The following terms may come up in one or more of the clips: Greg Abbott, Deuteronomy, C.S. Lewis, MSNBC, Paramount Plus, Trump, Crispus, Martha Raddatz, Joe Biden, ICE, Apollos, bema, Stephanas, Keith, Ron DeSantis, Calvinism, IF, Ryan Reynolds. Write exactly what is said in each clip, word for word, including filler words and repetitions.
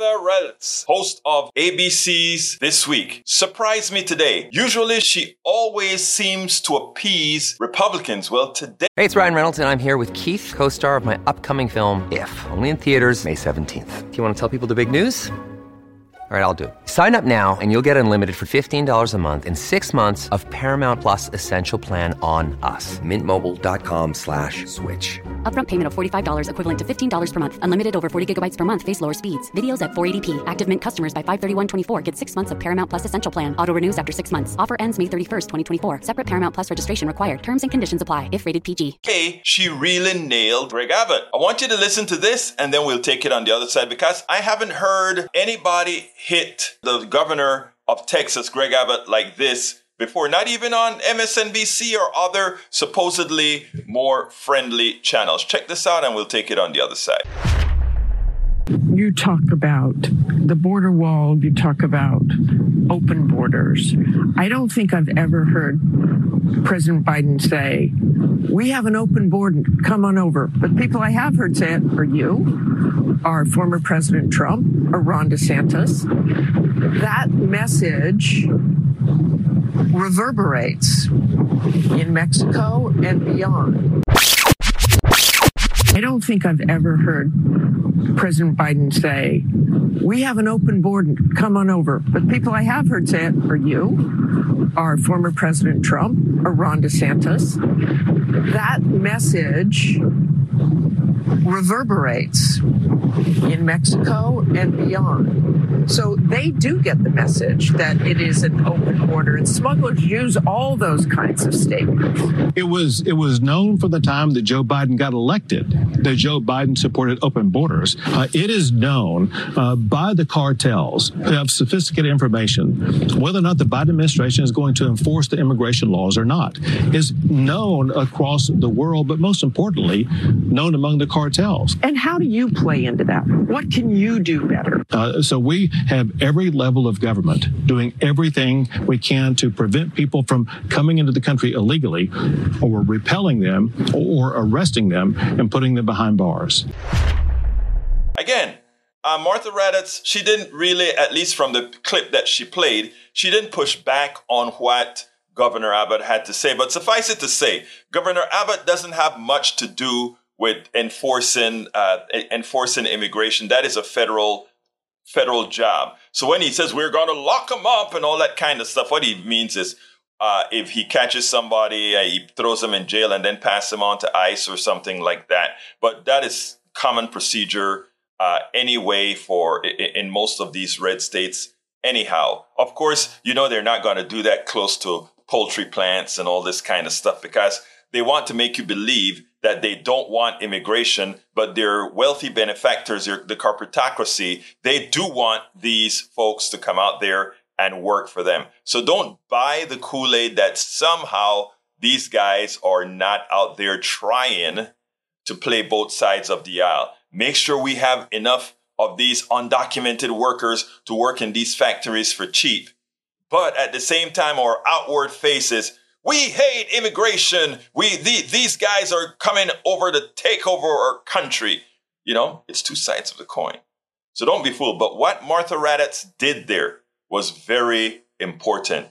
Martha Raddatz, host of A B C's This Week, surprised me today. Usually she always seems to appease Republicans. Well, today... Hey, it's Ryan Reynolds, and I'm here with Keith, co-star of my upcoming film, If, only in theaters May seventeenth. Do you want to tell people the big news? All right, I'll do it. Sign up now and you'll get unlimited for fifteen dollars a month and six months of Paramount Plus Essential Plan on us. Mint Mobile dot com slash switch. Upfront payment of forty-five dollars equivalent to fifteen dollars per month. Unlimited over forty gigabytes per month. Face lower speeds. Videos at four eighty p. Active Mint customers by five thirty-one twenty-four get six months of Paramount Plus Essential Plan. Auto renews after six months. Offer ends May thirty-first, twenty twenty-four. Separate Paramount Plus registration required. Terms and conditions apply if rated P G. Okay, she really nailed Greg Abbott. I want you to listen to this and then we'll take it on the other side, because I haven't heard anybody hit the governor of Texas, Greg Abbott, like this before, not even on M S N B C or other supposedly more friendly channels. Check this out and we'll take it on the other side. You talk about the border wall, you talk about open borders. I don't think I've ever heard President Biden say, we have an open border, come on over. But people I have heard say it are you, are former President Trump, or Ron DeSantis. That message reverberates in Mexico and beyond. I don't think I've ever heard President Biden say, we have an open border, come on over. But people I have heard say it are you, are former President Trump, or Ron DeSantis. That message reverberates in Mexico and beyond. So they do get the message that it is an open border, and smugglers use all those kinds of statements. It was it was known from the time that Joe Biden got elected that Joe Biden supported open borders. Uh, it is known uh, by the cartels who have sophisticated information whether or not the Biden administration is going to enforce the immigration laws or not. It's known across the world, but most importantly, known among the cartels. And how do you play into that? What can you do better? Uh, so we have every level of government doing everything we can to prevent people from coming into the country illegally, or repelling them, or arresting them and putting them behind bars. Again, uh, Martha Raddatz, she didn't really, at least from the clip that she played, she didn't push back on what Governor Abbott had to say. But suffice it to say, Governor Abbott doesn't have much to do with enforcing uh, enforcing immigration. That is a federal federal job. So when he says we're going to lock them up and all that kind of stuff, what he means is uh, if he catches somebody, uh, he throws them in jail and then passes them on to ICE or something like that. But that is common procedure uh, anyway for in most of these red states. Anyhow, of course, you know they're not going to do that close to poultry plants and all this kind of stuff, because they want to make you believe that they don't want immigration, but their wealthy benefactors, the corporatocracy, they do want these folks to come out there and work for them. So don't buy the Kool-Aid that somehow these guys are not out there trying to play both sides of the aisle. Make sure we have enough of these undocumented workers to work in these factories for cheap. But at the same time, our outward faces, we hate immigration. We the, these guys are coming over to take over our country. You know, it's two sides of the coin. So don't be fooled. But what Martha Raddatz did there was very important.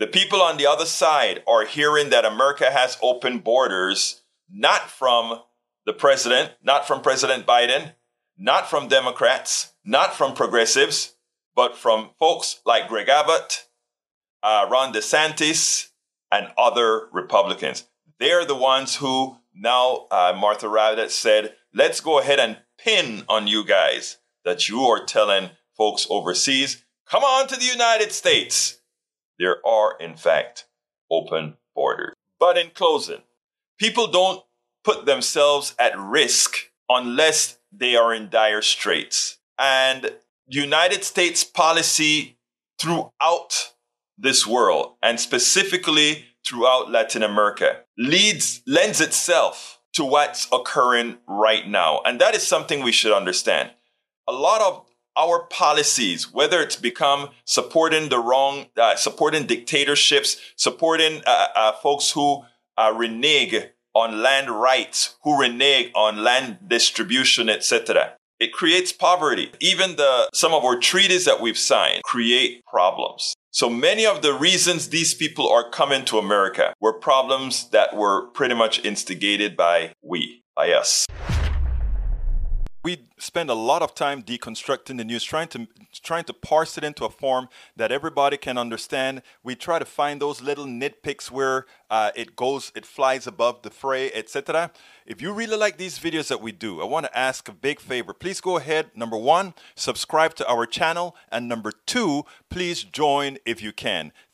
The people on the other side are hearing that America has open borders, not from the president, not from President Biden, not from Democrats, not from progressives, but from folks like Greg Abbott, uh, Ron DeSantis, and other Republicans. They're the ones who now uh, Martha Raddatz said, let's go ahead and pin on you guys that you are telling folks overseas, come on to the United States. There are, in fact, open borders. But in closing, people don't put themselves at risk unless they are in dire straits. And United States policy throughout this world, and specifically throughout Latin America, leads lends itself to what's occurring right now. And that is something we should understand. A lot of our policies, whether it's become supporting the wrong, uh, supporting dictatorships, supporting uh, uh, folks who uh, renege on land rights, who renege on land distribution, et cetera. It creates poverty. Even the some of our treaties that we've signed create problems. So many of the reasons these people are coming to America were problems that were pretty much instigated by we, by us. We spend a lot of time deconstructing the news, trying to trying to parse it into a form that everybody can understand. We try to find those little nitpicks where uh, it goes, it flies above the fray, et cetera. If you really like these videos that we do, I want to ask a big favor. Please go ahead, number one, subscribe to our channel, and number two, please join if you can.